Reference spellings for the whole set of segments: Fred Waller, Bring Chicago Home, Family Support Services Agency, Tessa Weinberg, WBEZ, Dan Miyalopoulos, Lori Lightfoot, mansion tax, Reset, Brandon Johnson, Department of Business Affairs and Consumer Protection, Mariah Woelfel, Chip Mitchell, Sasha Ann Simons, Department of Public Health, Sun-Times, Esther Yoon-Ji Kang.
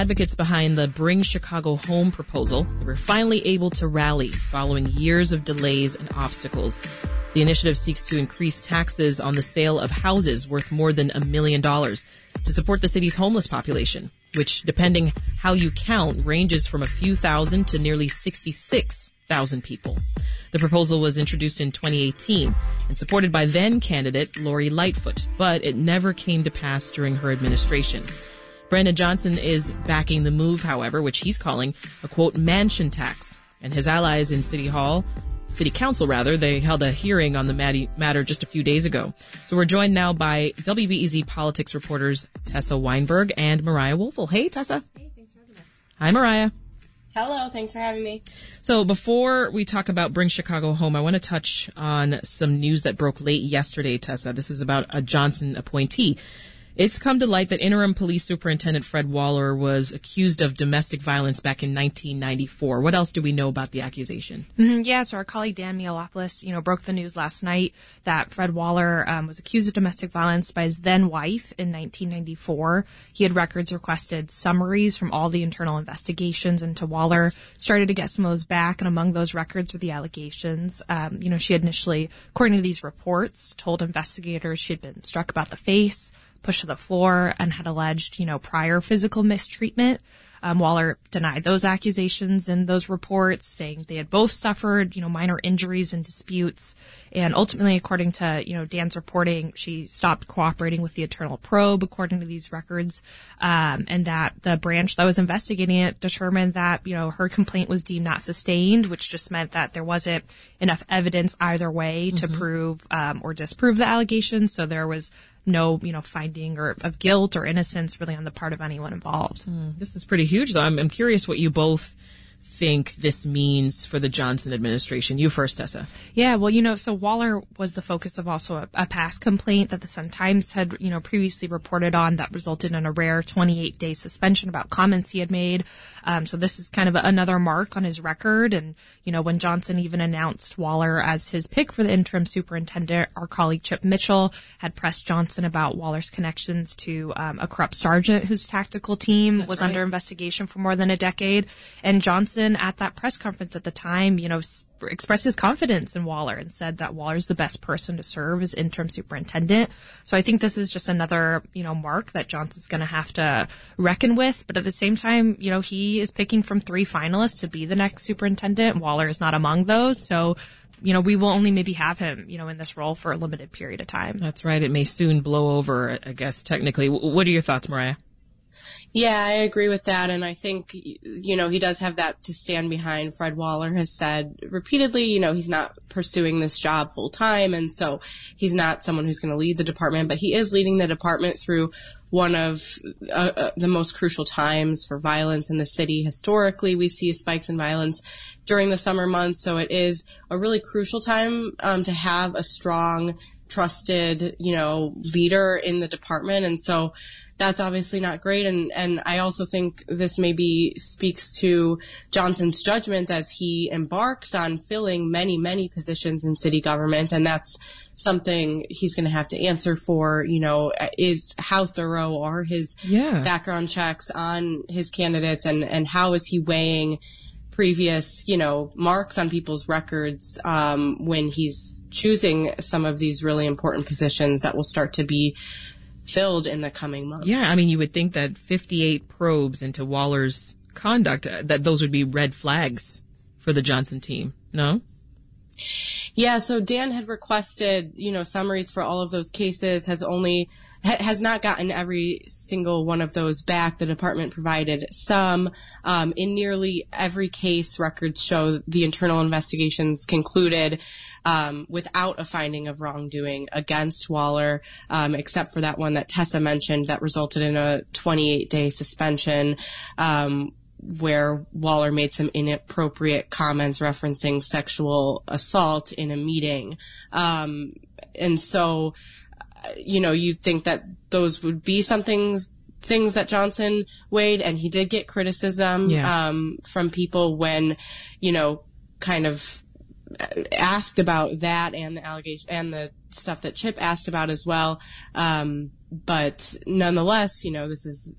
Advocates behind the Bring Chicago Home proposal, they were finally able to rally following years of delays and obstacles. The initiative seeks to increase taxes on the sale of houses worth more than $1 million to support the city's homeless population, which, depending how you count, ranges from a few thousand to nearly 66,000 people. The proposal was introduced in 2018 and supported by then-candidate Lori Lightfoot, but it never came to pass during her administration. Brandon Johnson is backing the move, however, which he's calling a, quote, mansion tax. And his allies in City Council, they held a hearing on the matter just a few days ago. So we're joined now by WBEZ politics reporters Tessa Weinberg and Mariah Woelfel. Hey, Tessa. Hey, thanks for having us. Hi, Mariah. Hello, thanks for having me. So before we talk about Bring Chicago Home, I want to touch on some news that broke late yesterday, Tessa. This is about a Johnson appointee. It's come to light that interim police superintendent Fred Waller was accused of domestic violence back in 1994. What else do we know about the accusation? So our colleague Dan Miyalopoulos, broke the news last night that Fred Waller was accused of domestic violence by his then wife in 1994. He had records requested summaries from all the internal investigations into Waller, started to get some of those back, and among those records were the allegations. She had initially, according to these reports, told investigators she had been struck about the face, pushed to the floor, and had alleged, prior physical mistreatment. Waller denied those accusations in those reports, saying they had both suffered, minor injuries and disputes. And ultimately, according to, Dan's reporting, she stopped cooperating with the internal probe, according to these records, and that the branch that was investigating it determined that, her complaint was deemed not sustained, which just meant that there wasn't enough evidence either way to prove or disprove the allegations. So there was no, finding or of guilt or innocence really on the part of anyone involved. This is pretty huge, though. I'm curious what you both think this means for the Johnson administration. You first, Tessa. Yeah, well, so Waller was the focus of also a past complaint that the Sun-Times had, previously reported on that resulted in a rare 28-day suspension about comments he had made. So this is kind of another mark on his record. And, when Johnson even announced Waller as his pick for the interim superintendent, our colleague Chip Mitchell had pressed Johnson about Waller's connections to a corrupt sergeant whose tactical team was under investigation for more than a decade. And Johnson, at that press conference at the time, expressed his confidence in Waller and said that Waller's the best person to serve as interim superintendent. So I think this is just another, mark that Johnson's going to have to reckon with. But at the same time, he is picking from three finalists to be the next superintendent. Waller is not among those. So, we will only maybe have him, in this role for a limited period of time. That's right. It may soon blow over, I guess, technically. What are your thoughts, Mariah? Yeah, I agree with that. And I think, he does have that to stand behind. Fred Waller has said repeatedly, he's not pursuing this job full time. And so he's not someone who's going to lead the department, but he is leading the department through one of the most crucial times for violence in the city. Historically, we see spikes in violence during the summer months. So it is a really crucial time to have a strong, trusted, leader in the department. And so that's obviously not great, and I also think this maybe speaks to Johnson's judgment as he embarks on filling many, many positions in city government, and that's something he's going to have to answer for, is how thorough are his background checks on his candidates, and how is he weighing previous, marks on people's records when he's choosing some of these really important positions that will start to be filled in the coming months. Yeah, you would think that 58 probes into Waller's conduct, that those would be red flags for the Johnson team, no? Yeah, so Dan had requested, summaries for all of those cases, has not gotten every single one of those back. The department provided some. In nearly every case, records show the internal investigations concluded without a finding of wrongdoing against Waller, except for that one that Tessa mentioned that resulted in a 28-day suspension, where Waller made some inappropriate comments referencing sexual assault in a meeting. And so, you'd think that those would be things that Johnson weighed, and he did get criticism, from people when, kind of asked about that, and the allegation and the stuff that Chip asked about as well. But nonetheless, you know, this is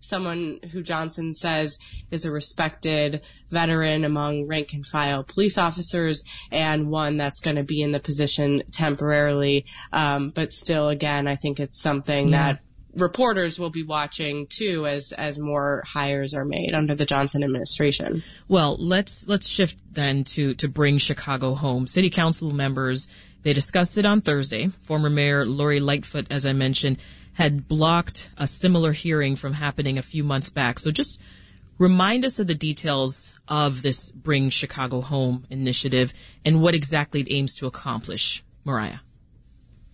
someone who Johnson says is a respected veteran among rank and file police officers, and one that's going to be in the position temporarily. But still, again, I think it's something that reporters will be watching too as more hires are made under the Johnson administration. Well, let's shift then to Bring Chicago Home. City Council members, they discussed it on Thursday. Former Mayor Lori Lightfoot, as I mentioned, had blocked a similar hearing from happening a few months back. So just remind us of the details of this Bring Chicago Home initiative and what exactly it aims to accomplish, Mariah.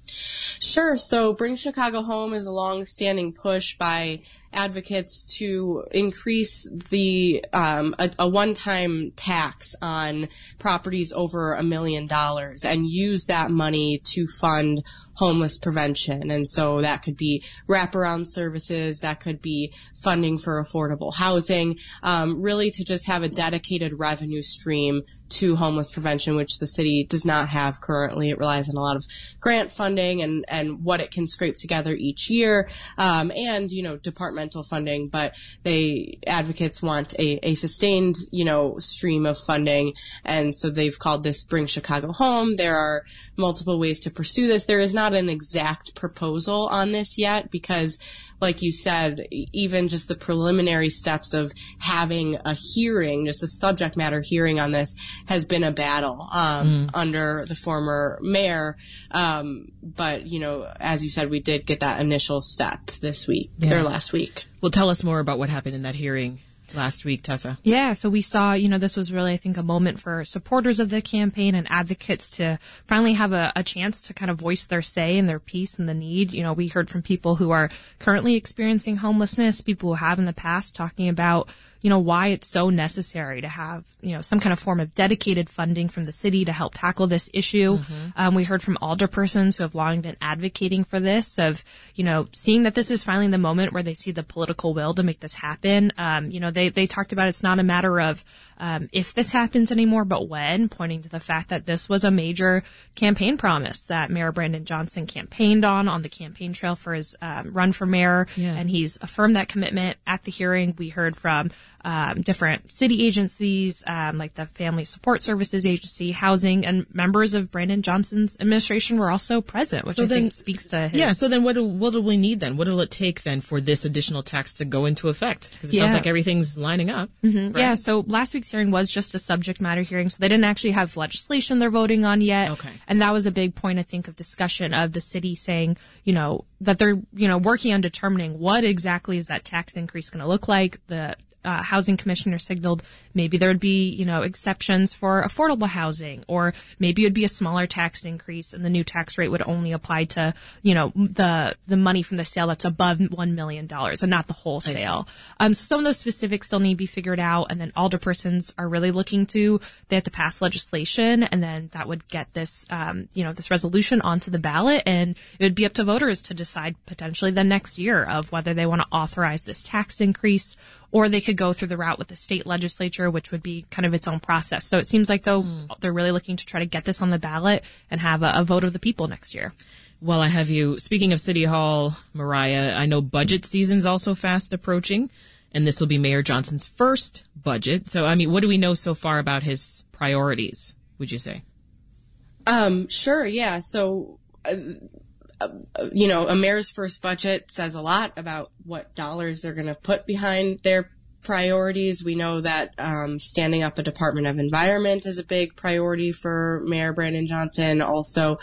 Sure. So Bring Chicago Home is a long-standing push by advocates to increase the a one-time tax on properties over $1 million and use that money to fund homeless prevention. And so that could be wraparound services, that could be funding for affordable housing, really to just have a dedicated revenue stream to homeless prevention, which the city does not have currently. It relies on a lot of grant funding and what it can scrape together each year, and, you know, departmental funding, but advocates want a sustained, you know, stream of funding. And so they've called this Bring Chicago Home. There are multiple ways to pursue this. There is not an exact proposal on this yet because, like you said, even just the preliminary steps of having a hearing, just a subject matter hearing on this, has been a battle under the former mayor. But, you know, as you said, we did get that initial step this week or last week. Well, tell us more about what happened in that hearing last week, Tessa. Yeah, so we saw, you know, this was really, I think, a moment for supporters of the campaign and advocates to finally have a chance to kind of voice their say and their piece and the need. You know, we heard from people who are currently experiencing homelessness, people who have in the past, talking about, you know, why it's so necessary to have, you know, some kind of form of dedicated funding from the city to help tackle this issue. We heard from alderpersons who have long been advocating for this, of, you know, seeing that this is finally the moment where they see the political will to make this happen. You know, they talked about it's not a matter of if this happens anymore, but when, pointing to the fact that this was a major campaign promise that Mayor Brandon Johnson campaigned on the campaign trail for his run for mayor. Yeah. And he's affirmed that commitment at the hearing. We heard from different city agencies, like the Family Support Services Agency, housing, and members of Brandon Johnson's administration were also present, which I think speaks to his... Yeah, so then what do we need then? What will it take then for this additional tax to go into effect? Because it sounds like everything's lining up. Mm-hmm. Right? Yeah, so last week's hearing was just a subject matter hearing, so they didn't actually have legislation they're voting on yet. Okay. And that was a big point, I think, of discussion of the city saying, you know, that they're, you know, working on determining what exactly is that tax increase going to look like. The housing commissioner signaled maybe there would be, you know, exceptions for affordable housing, or maybe it would be a smaller tax increase and the new tax rate would only apply to, you know, the money from the sale that's above $1 million and not the whole sale. Some of those specifics still need to be figured out. And then alderpersons are really they have to pass legislation, and then that would get this, you know, this resolution onto the ballot, and it would be up to voters to decide potentially the next year of whether they want to authorize this tax increase, or they could go through the route with the state legislature, which would be kind of its own process. So it seems like, though, they're really looking to try to get this on the ballot and have a vote of the people next year. Well, I have you. Speaking of City Hall, Mariah, I know budget season's also fast approaching, and this will be Mayor Johnson's first budget. So, I mean, what do we know so far about his priorities, would you say? Sure, yeah. So... you know, a mayor's first budget says a lot about what dollars they're going to put behind their priorities. We know that standing up a Department of Environment is a big priority for Mayor Brandon Johnson. Also,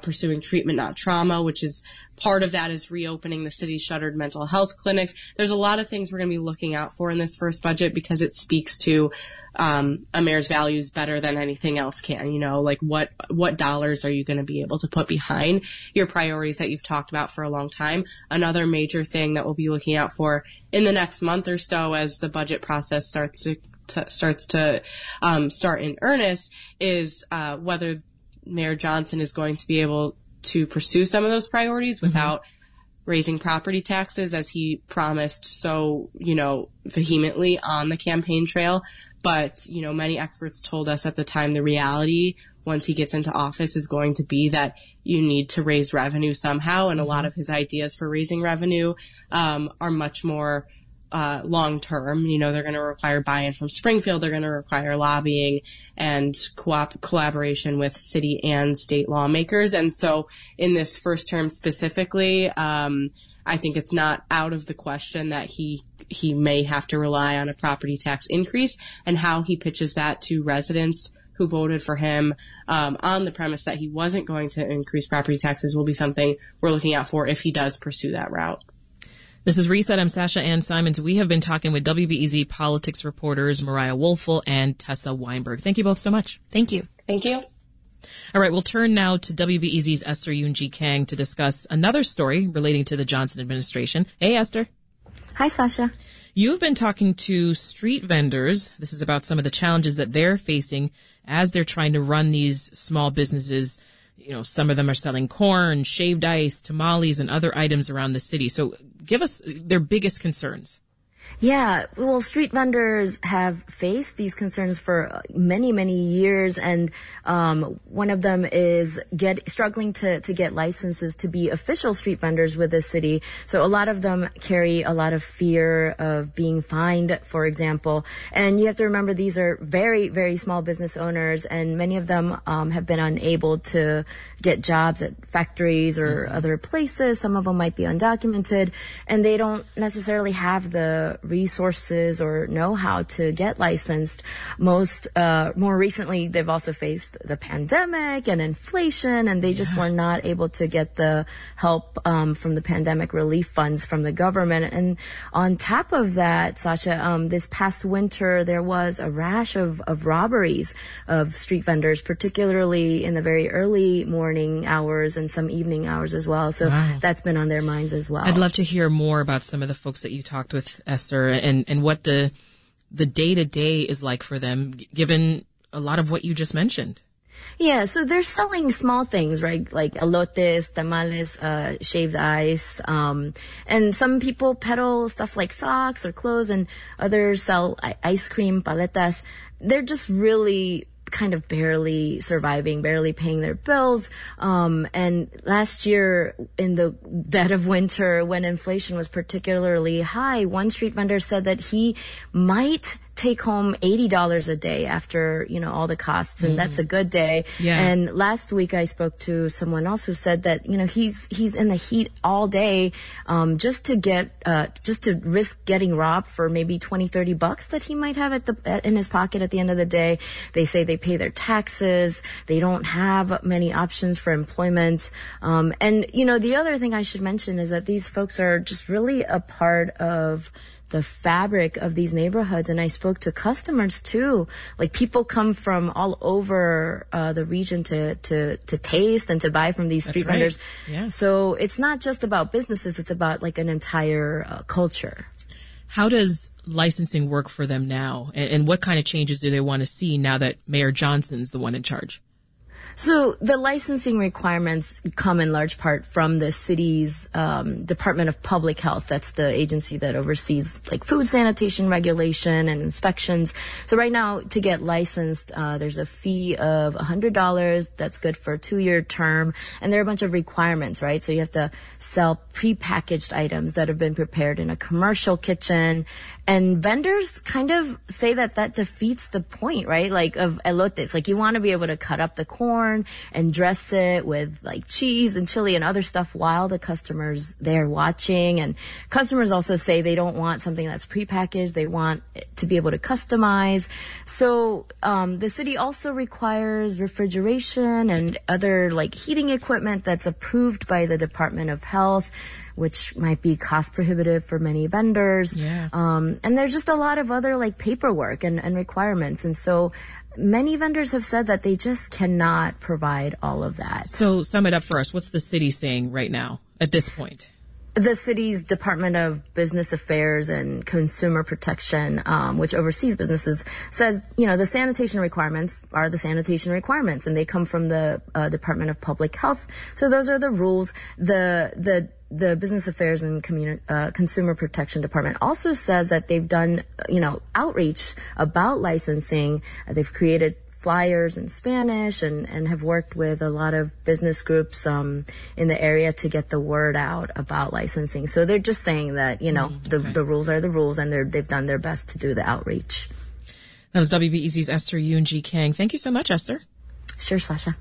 pursuing treatment, not trauma, which is part of that is reopening the city's shuttered mental health clinics. There's a lot of things we're going to be looking out for in this first budget because it speaks to a mayor's values better than anything else can. You know, like what dollars are you going to be able to put behind your priorities that you've talked about for a long time? Another major thing that we'll be looking out for in the next month or so as the budget process starts in earnest is whether Mayor Johnson is going to be able to pursue some of those priorities without raising property taxes, as he promised so, you know, vehemently on the campaign trail. But, you know, many experts told us at the time the reality once he gets into office is going to be that you need to raise revenue somehow. And a lot of his ideas for raising revenue are much more long term. You know, they're going to require buy-in from Springfield. They're going to require lobbying and collaboration with city and state lawmakers. And so in this first term specifically, I think it's not out of the question that he may have to rely on a property tax increase, and how he pitches that to residents who voted for him on the premise that he wasn't going to increase property taxes will be something we're looking out for if he does pursue that route. This is Reset. I'm Sasha Ann Simons. We have been talking with WBEZ politics reporters Mariah Woelfel and Tessa Weinberg. Thank you both so much. Thank you. Thank you. All right, we'll turn now to WBEZ's Esther Yoon-Ji Kang to discuss another story relating to the Johnson administration. Hey, Esther. Hi, Sasha. You've been talking to street vendors. This is about some of the challenges that they're facing as they're trying to run these small businesses. You know, some of them are selling corn, shaved ice, tamales, and other items around the city. So give us their biggest concerns. Yeah, well, street vendors have faced these concerns for many, many years, and one of them is struggling to get licenses to be official street vendors with the city. So a lot of them carry a lot of fear of being fined, for example. And you have to remember these are very, very small business owners, and many of them have been unable to get jobs at factories or other places. Some of them might be undocumented, and they don't necessarily have the resources or know-how to get licensed. Most, more recently, they've also faced the pandemic and inflation, and they just were not able to get the help, from the pandemic relief funds from the government. And on top of that, Sasha, this past winter, there was a rash of robberies of street vendors, particularly in the very early morning hours and some evening hours as well. So that's been on their minds as well. I'd love to hear more about some of the folks that you talked with, Esther, and what the day-to-day is like for them, given a lot of what you just mentioned. Yeah, so they're selling small things, right? Like elotes, tamales, shaved ice. And some people peddle stuff like socks or clothes, and others sell ice cream, paletas. They're just really kind of barely surviving, barely paying their bills. And last year, in the dead of winter, when inflation was particularly high, one street vendor said that he might take home $80 a day after, you know, all the costs, and that's a good day. Yeah. And last week I spoke to someone else who said that, you know, he's in the heat all day, just to risk getting robbed for maybe $20-$30 that he might have in his pocket at the end of the day. They say they pay their taxes. They don't have many options for employment. And you know, the other thing I should mention is that these folks are just really a part of the fabric of these neighborhoods. And I spoke to customers too. Like, people come from all over the region to taste and to buy from these street vendors. Yeah. So it's not just about businesses, it's about like an entire culture. How does licensing work for them now? And what kind of changes do they want to see now that Mayor Johnson's the one in charge? So the licensing requirements come in large part from the city's Department of Public Health. That's the agency that oversees like food sanitation regulation and inspections. So right now, to get licensed, there's a fee of $100 that's good for a 2-year term. And there are a bunch of requirements, right? So you have to sell prepackaged items that have been prepared in a commercial kitchen. And vendors kind of say that defeats the point, right? Like, of elotes. Like, you want to be able to cut up the corn and dress it with like cheese and chili and other stuff while the customer's there watching. And customers also say they don't want something that's prepackaged. They want to be able to customize. So, the city also requires refrigeration and other like heating equipment that's approved by the Department of Health, which might be cost prohibitive for many vendors. Yeah. And there's just a lot of other like paperwork and requirements. And so many vendors have said that they just cannot provide all of that. So sum it up for us. What's the city saying right now at this point? The city's Department of Business Affairs and Consumer Protection, which oversees businesses, says, you know, the sanitation requirements are the sanitation requirements, and they come from the Department of Public Health. So those are the rules. The Business Affairs and Consumer Protection Department also says that they've done, you know, outreach about licensing. They've created flyers in Spanish and have worked with a lot of business groups in the area to get the word out about licensing. So they're just saying that, you know, the rules are the rules, and they've done their best to do the outreach. That was WBEZ's Esther Yoon-Ji Kang. Thank you so much, Esther. Sure, Sasha.